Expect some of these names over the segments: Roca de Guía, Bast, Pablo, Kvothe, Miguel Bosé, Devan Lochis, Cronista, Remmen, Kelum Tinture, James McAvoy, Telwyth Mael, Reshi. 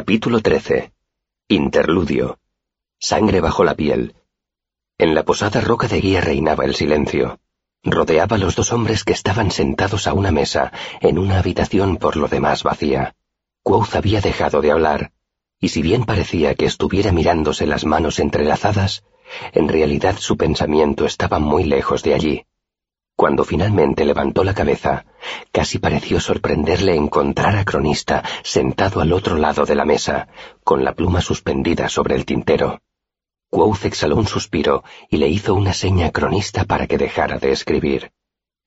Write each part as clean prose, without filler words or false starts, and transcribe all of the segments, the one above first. Capítulo 13. Interludio. Sangre bajo la piel. En la posada Roca de Guía reinaba el silencio. Rodeaba a los dos hombres que estaban sentados a una mesa, en una habitación por lo demás vacía. Kvothe había dejado de hablar, y si bien parecía que estuviera mirándose las manos entrelazadas, en realidad su pensamiento estaba muy lejos de allí. Cuando finalmente levantó la cabeza, casi pareció sorprenderle encontrar a Cronista sentado al otro lado de la mesa, con la pluma suspendida sobre el tintero. Kvothe exhaló un suspiro y le hizo una seña a Cronista para que dejara de escribir.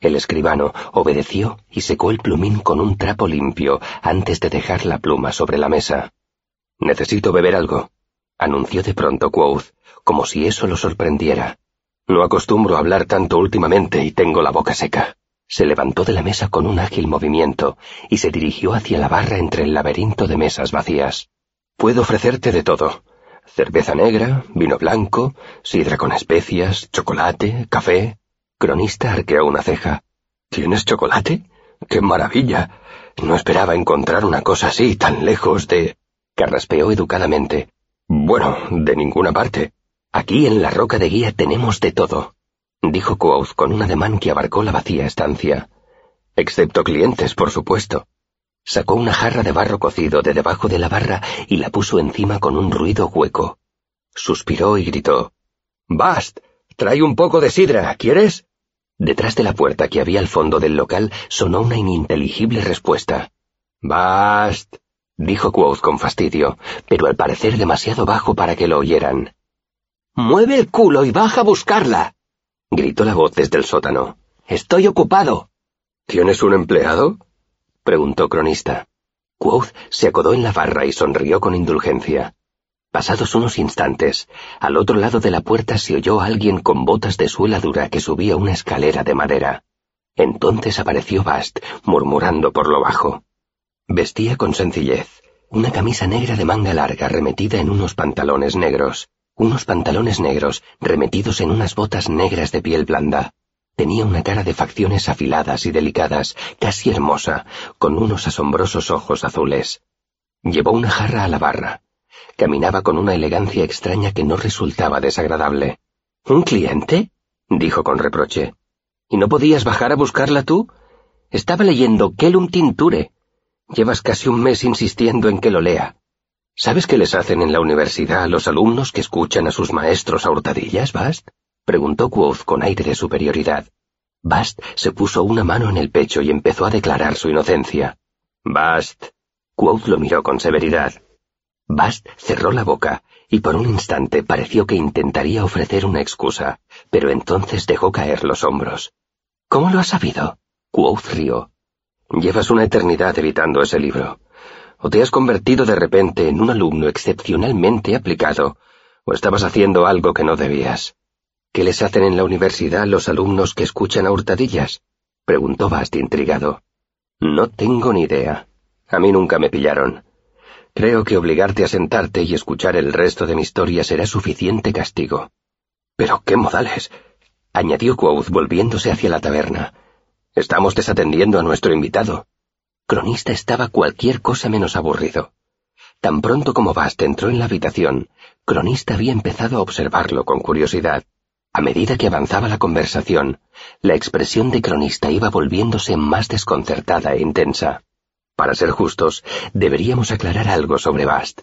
El escribano obedeció y secó el plumín con un trapo limpio antes de dejar la pluma sobre la mesa. «Necesito beber algo», anunció de pronto Kvothe, como si eso lo sorprendiera. «No acostumbro a hablar tanto últimamente y tengo la boca seca». Se levantó de la mesa con un ágil movimiento y se dirigió hacia la barra entre el laberinto de mesas vacías. «Puedo ofrecerte de todo. Cerveza negra, vino blanco, sidra con especias, chocolate, café...» Cronista arqueó una ceja. «¿Tienes chocolate? ¡Qué maravilla! No esperaba encontrar una cosa así, tan lejos de...» Carraspeó educadamente. «Bueno, de ninguna parte». «Aquí en la Roca de Guía tenemos de todo», dijo Kvothe con un ademán que abarcó la vacía estancia. «Excepto clientes, por supuesto». Sacó una jarra de barro cocido de debajo de la barra y la puso encima con un ruido hueco. Suspiró y gritó: «¡Bast! Trae un poco de sidra, ¿quieres?». Detrás de la puerta que había al fondo del local sonó una ininteligible respuesta. «¡Bast!», dijo Kvothe con fastidio, pero al parecer demasiado bajo para que lo oyeran. «¡Mueve el culo y baja a buscarla!», gritó la voz desde el sótano. «¡Estoy ocupado!». «¿Tienes un empleado?», preguntó Cronista. Kvothe se acodó en la barra y sonrió con indulgencia. Pasados unos instantes, al otro lado de la puerta se oyó a alguien con botas de suela dura que subía una escalera de madera. Entonces apareció Bast, murmurando por lo bajo. Vestía con sencillez, una camisa negra de manga larga remetida en unos pantalones negros. Unos pantalones negros remetidos en unas botas negras de piel blanda. Tenía una cara de facciones afiladas y delicadas, casi hermosa, con unos asombrosos ojos azules. Llevó una jarra a la barra. Caminaba con una elegancia extraña que no resultaba desagradable. «¿Un cliente?», dijo con reproche. «¿Y no podías bajar a buscarla tú? Estaba leyendo Kelum Tinture. Llevas casi un mes insistiendo en que lo lea. ¿Sabes qué les hacen en la universidad a los alumnos que escuchan a sus maestros a hurtadillas, Bast?», preguntó Kvothe con aire de superioridad. Bast se puso una mano en el pecho y empezó a declarar su inocencia. «Bast». Kvothe lo miró con severidad. Bast cerró la boca y por un instante pareció que intentaría ofrecer una excusa, pero entonces dejó caer los hombros. «¿Cómo lo has sabido?», Kvothe rió. «Llevas una eternidad evitando ese libro. O te has convertido de repente en un alumno excepcionalmente aplicado, o estabas haciendo algo que no debías». «¿Qué les hacen en la universidad los alumnos que escuchan a hurtadillas?», preguntó Bast intrigado. «No tengo ni idea. A mí nunca me pillaron. Creo que obligarte a sentarte y escuchar el resto de mi historia será suficiente castigo». «Pero qué modales», añadió Kvothe volviéndose hacia la taberna. «Estamos desatendiendo a nuestro invitado». Cronista estaba cualquier cosa menos aburrido. Tan pronto como Bast entró en la habitación, Cronista había empezado a observarlo con curiosidad. A medida que avanzaba la conversación, la expresión de Cronista iba volviéndose más desconcertada e intensa. Para ser justos, deberíamos aclarar algo sobre Bast.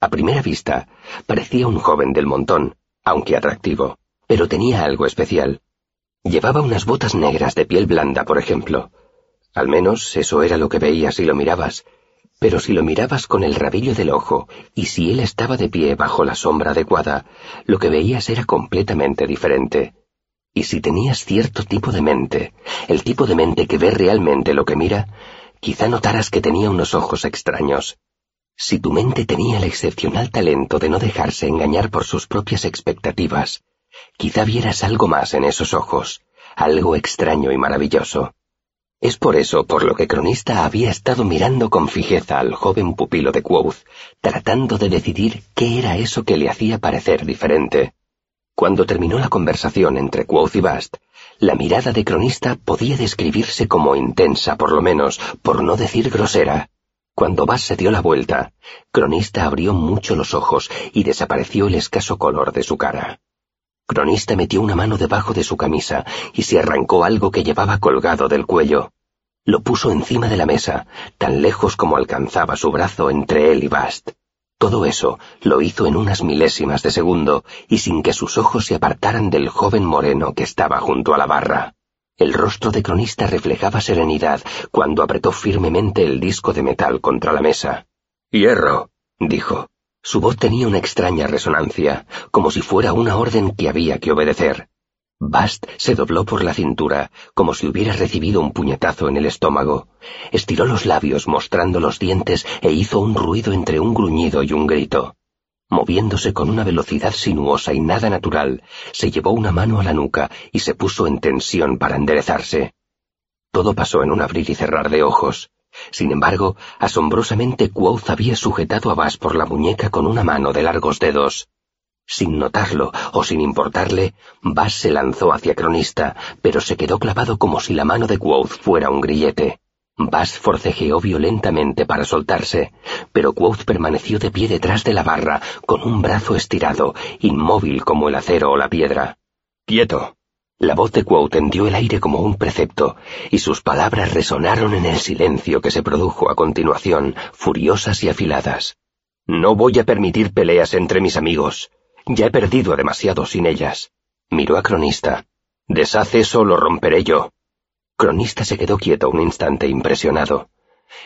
A primera vista, parecía un joven del montón, aunque atractivo, pero tenía algo especial. Llevaba unas botas negras de piel blanda, por ejemplo. Al menos eso era lo que veías si lo mirabas, pero si lo mirabas con el rabillo del ojo y si él estaba de pie bajo la sombra adecuada, lo que veías era completamente diferente. Y si tenías cierto tipo de mente, el tipo de mente que ve realmente lo que mira, quizá notaras que tenía unos ojos extraños. Si tu mente tenía el excepcional talento de no dejarse engañar por sus propias expectativas, quizá vieras algo más en esos ojos, algo extraño y maravilloso. Es por eso por lo que Cronista había estado mirando con fijeza al joven pupilo de Kvothe, tratando de decidir qué era eso que le hacía parecer diferente. Cuando terminó la conversación entre Kvothe y Bast, la mirada de Cronista podía describirse como intensa, por lo menos, por no decir grosera. Cuando Bast se dio la vuelta, Cronista abrió mucho los ojos y desapareció el escaso color de su cara. Cronista metió una mano debajo de su camisa y se arrancó algo que llevaba colgado del cuello. Lo puso encima de la mesa, tan lejos como alcanzaba su brazo entre él y Bast. Todo eso lo hizo en unas milésimas de segundo y sin que sus ojos se apartaran del joven moreno que estaba junto a la barra. El rostro de Cronista reflejaba serenidad cuando apretó firmemente el disco de metal contra la mesa. —¡Hierro! —dijo. Su voz tenía una extraña resonancia, como si fuera una orden que había que obedecer. Bast se dobló por la cintura, como si hubiera recibido un puñetazo en el estómago. Estiró los labios mostrando los dientes e hizo un ruido entre un gruñido y un grito. Moviéndose con una velocidad sinuosa y nada natural, se llevó una mano a la nuca y se puso en tensión para enderezarse. Todo pasó en un abrir y cerrar de ojos. Sin embargo, asombrosamente Kvothe había sujetado a Bast por la muñeca con una mano de largos dedos. Sin notarlo o sin importarle, Bast se lanzó hacia Cronista, pero se quedó clavado como si la mano de Kvothe fuera un grillete. Bast forcejeó violentamente para soltarse, pero Kvothe permaneció de pie detrás de la barra, con un brazo estirado, inmóvil como el acero o la piedra. —¡Quieto! La voz de Kvothe hendió el aire como un precepto, y sus palabras resonaron en el silencio que se produjo a continuación, furiosas y afiladas. —No voy a permitir peleas entre mis amigos. Ya he perdido demasiado sin ellas. Miró a Cronista. —Deshaz eso o lo romperé yo. Cronista se quedó quieto un instante impresionado.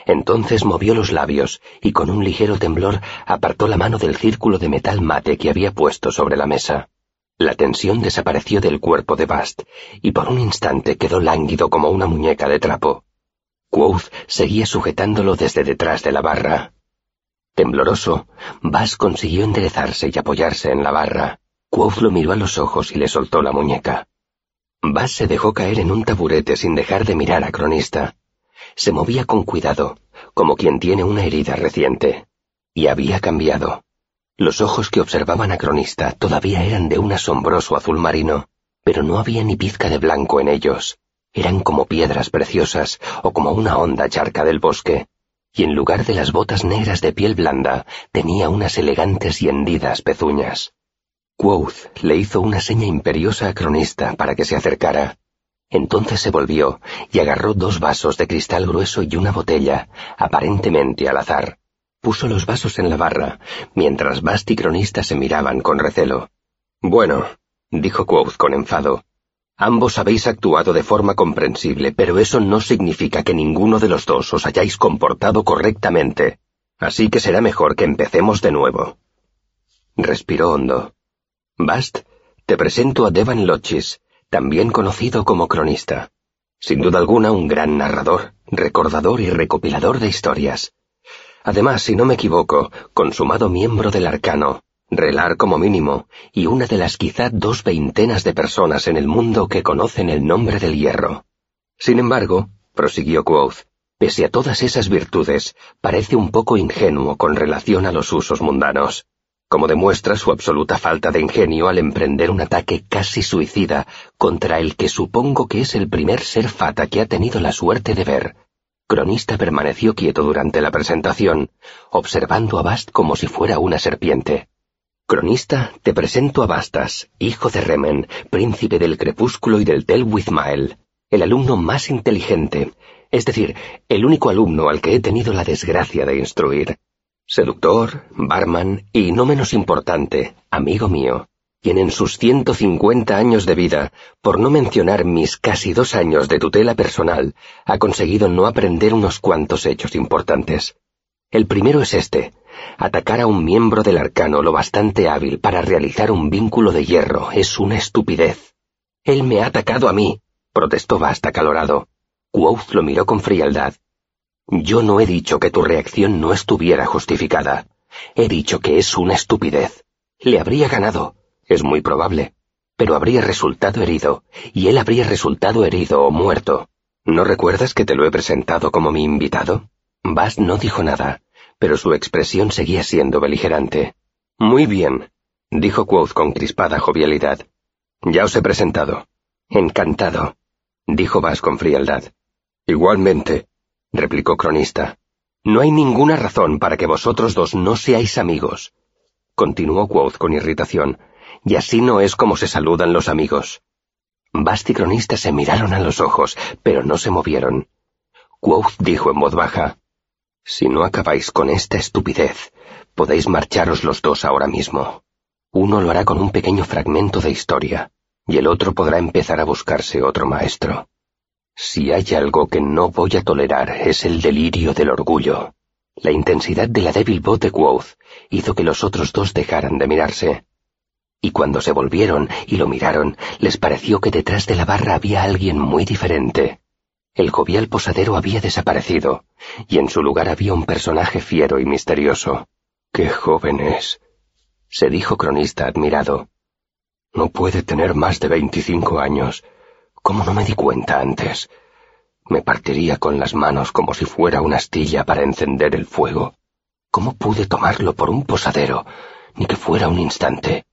Entonces movió los labios y con un ligero temblor apartó la mano del círculo de metal mate que había puesto sobre la mesa. La tensión desapareció del cuerpo de Bast y por un instante quedó lánguido como una muñeca de trapo. Kvothe seguía sujetándolo desde detrás de la barra. Tembloroso, Bast consiguió enderezarse y apoyarse en la barra. Kvothe lo miró a los ojos y le soltó la muñeca. Bast se dejó caer en un taburete sin dejar de mirar a Cronista. Se movía con cuidado, como quien tiene una herida reciente. Y había cambiado. Los ojos que observaban a Cronista todavía eran de un asombroso azul marino, pero no había ni pizca de blanco en ellos. Eran como piedras preciosas o como una honda charca del bosque. Y en lugar de las botas negras de piel blanda, tenía unas elegantes y hendidas pezuñas. Kvothe le hizo una seña imperiosa a Cronista para que se acercara. Entonces se volvió y agarró dos vasos de cristal grueso y una botella, aparentemente al azar. Puso los vasos en la barra, mientras Bast y Cronista se miraban con recelo. —Bueno —dijo Kvothe con enfado—, ambos habéis actuado de forma comprensible, pero eso no significa que ninguno de los dos os hayáis comportado correctamente. Así que será mejor que empecemos de nuevo. Respiró hondo. —Bast, te presento a Devan Lochis, también conocido como Cronista. Sin duda alguna un gran narrador, recordador y recopilador de historias. Además, si no me equivoco, consumado miembro del Arcano, relar como mínimo, y una de las quizá 2 veintenas de personas en el mundo que conocen el nombre del hierro. Sin embargo, prosiguió Kvothe, pese a todas esas virtudes, parece un poco ingenuo con relación a los usos mundanos, como demuestra su absoluta falta de ingenio al emprender un ataque casi suicida contra el que supongo que es el primer ser fata que ha tenido la suerte de ver. Cronista permaneció quieto durante la presentación, observando a Bast como si fuera una serpiente. —Cronista, te presento a Bastas, hijo de Remmen, príncipe del crepúsculo y del Telwyth Mael, el alumno más inteligente, es decir, el único alumno al que he tenido la desgracia de instruir. Seductor, barman y, no menos importante, amigo mío, quien en sus 150 años de vida, por no mencionar mis casi 2 años de tutela personal, ha conseguido no aprender unos cuantos hechos importantes. El primero es este: atacar a un miembro del Arcano lo bastante hábil para realizar un vínculo de hierro es una estupidez. —Él me ha atacado a mí —protestó Bast acalorado. Kvothe lo miró con frialdad. —Yo no he dicho que tu reacción no estuviera justificada. He dicho que es una estupidez. Le habría ganado, es muy probable, pero habría resultado herido, y él habría resultado herido o muerto. ¿No recuerdas que te lo he presentado como mi invitado? Bast no dijo nada, pero su expresión seguía siendo beligerante. —Muy bien —dijo Kvothe con crispada jovialidad—. Ya os he presentado. —Encantado —dijo Bast con frialdad. —Igualmente —replicó Cronista—. No hay ninguna razón para que vosotros dos no seáis amigos, continuó Kvothe con irritación, y así no es como se saludan los amigos. Bast y Cronista se miraron a los ojos, pero no se movieron. Kvothe dijo en voz baja, «Si no acabáis con esta estupidez, podéis marcharos los dos ahora mismo. Uno lo hará con un pequeño fragmento de historia, y el otro podrá empezar a buscarse otro maestro. Si hay algo que no voy a tolerar es el delirio del orgullo». La intensidad de la débil voz de Kvothe hizo que los otros dos dejaran de mirarse. Y cuando se volvieron y lo miraron, les pareció que detrás de la barra había alguien muy diferente. El jovial posadero había desaparecido, y en su lugar había un personaje fiero y misterioso. —¡Qué joven es! —se dijo Cronista admirado. —No puede tener más de 25 años. ¿Cómo no me di cuenta antes? Me partiría con las manos como si fuera una astilla para encender el fuego. ¿Cómo pude tomarlo por un posadero, ni que fuera un instante?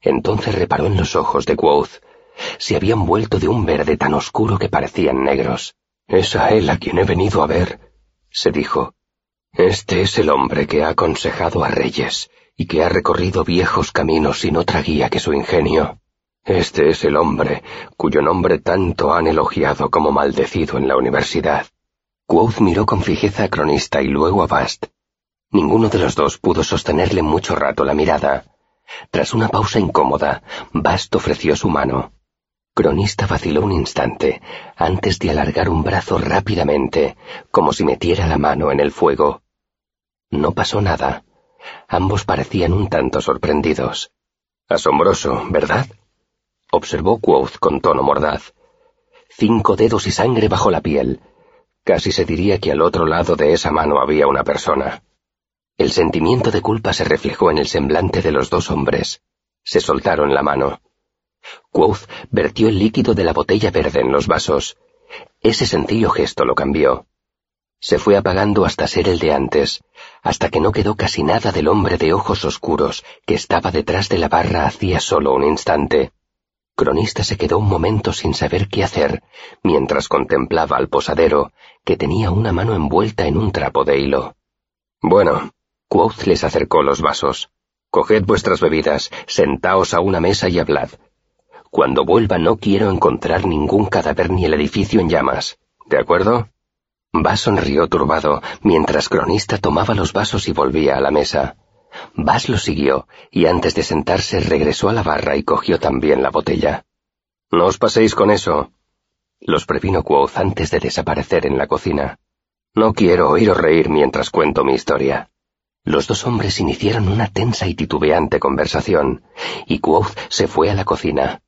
Entonces reparó en los ojos de Kvothe. Se habían vuelto de un verde tan oscuro que parecían negros. —Es a él a quien he venido a ver —se dijo—. Este es el hombre que ha aconsejado a reyes y que ha recorrido viejos caminos sin otra guía que su ingenio. Este es el hombre cuyo nombre tanto han elogiado como maldecido en la universidad. Kvothe miró con fijeza a Cronista y luego a Bast. Ninguno de los dos pudo sostenerle mucho rato la mirada. Tras una pausa incómoda, Bast ofreció su mano. Cronista vaciló un instante, antes de alargar un brazo rápidamente, como si metiera la mano en el fuego. No pasó nada. Ambos parecían un tanto sorprendidos. —Asombroso, ¿verdad? —observó Kvothe con tono mordaz. 5 dedos y sangre bajo la piel. Casi se diría que al otro lado de esa mano había una persona. El sentimiento de culpa se reflejó en el semblante de los dos hombres. Se soltaron la mano. Kvothe vertió el líquido de la botella verde en los vasos. Ese sencillo gesto lo cambió. Se fue apagando hasta ser el de antes, hasta que no quedó casi nada del hombre de ojos oscuros que estaba detrás de la barra hacía solo un instante. Cronista se quedó un momento sin saber qué hacer, mientras contemplaba al posadero, que tenía una mano envuelta en un trapo de hilo. —Bueno, —Kvothe les acercó los vasos—. Coged vuestras bebidas, sentaos a una mesa y hablad. Cuando vuelva no quiero encontrar ningún cadáver ni el edificio en llamas. ¿De acuerdo? Bast sonrió turbado, mientras Cronista tomaba los vasos y volvía a la mesa. Bast lo siguió, y antes de sentarse regresó a la barra y cogió también la botella. —No os paséis con eso —los previno Kvothe antes de desaparecer en la cocina—. No quiero oíros reír mientras cuento mi historia. Los dos hombres iniciaron una tensa y titubeante conversación, y Kvothe se fue a la cocina.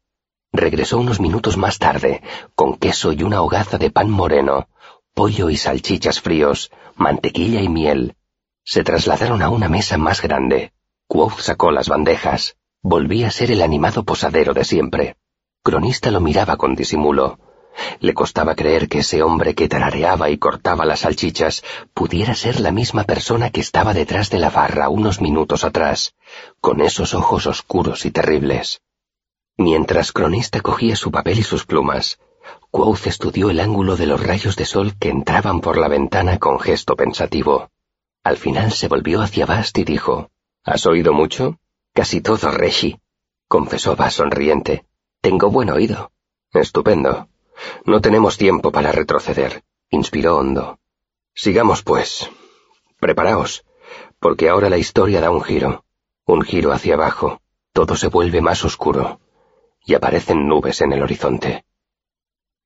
Regresó unos minutos más tarde, con queso y una hogaza de pan moreno, pollo y salchichas fríos, mantequilla y miel. Se trasladaron a una mesa más grande. Kvothe sacó las bandejas. Volvía a ser el animado posadero de siempre. Cronista lo miraba con disimulo. Le costaba creer que ese hombre que tarareaba y cortaba las salchichas pudiera ser la misma persona que estaba detrás de la barra unos minutos atrás, con esos ojos oscuros y terribles. Mientras Cronista cogía su papel y sus plumas, Kvothe estudió el ángulo de los rayos de sol que entraban por la ventana con gesto pensativo. Al final se volvió hacia Bast y dijo, —¿Has oído mucho? —Casi todo, Reshi —confesó Bast sonriente—. Tengo buen oído. —Estupendo. No tenemos tiempo para retroceder —inspiró hondo—. Sigamos, pues. Preparaos, porque ahora la historia da un giro hacia abajo. Todo se vuelve más oscuro y aparecen nubes en el horizonte.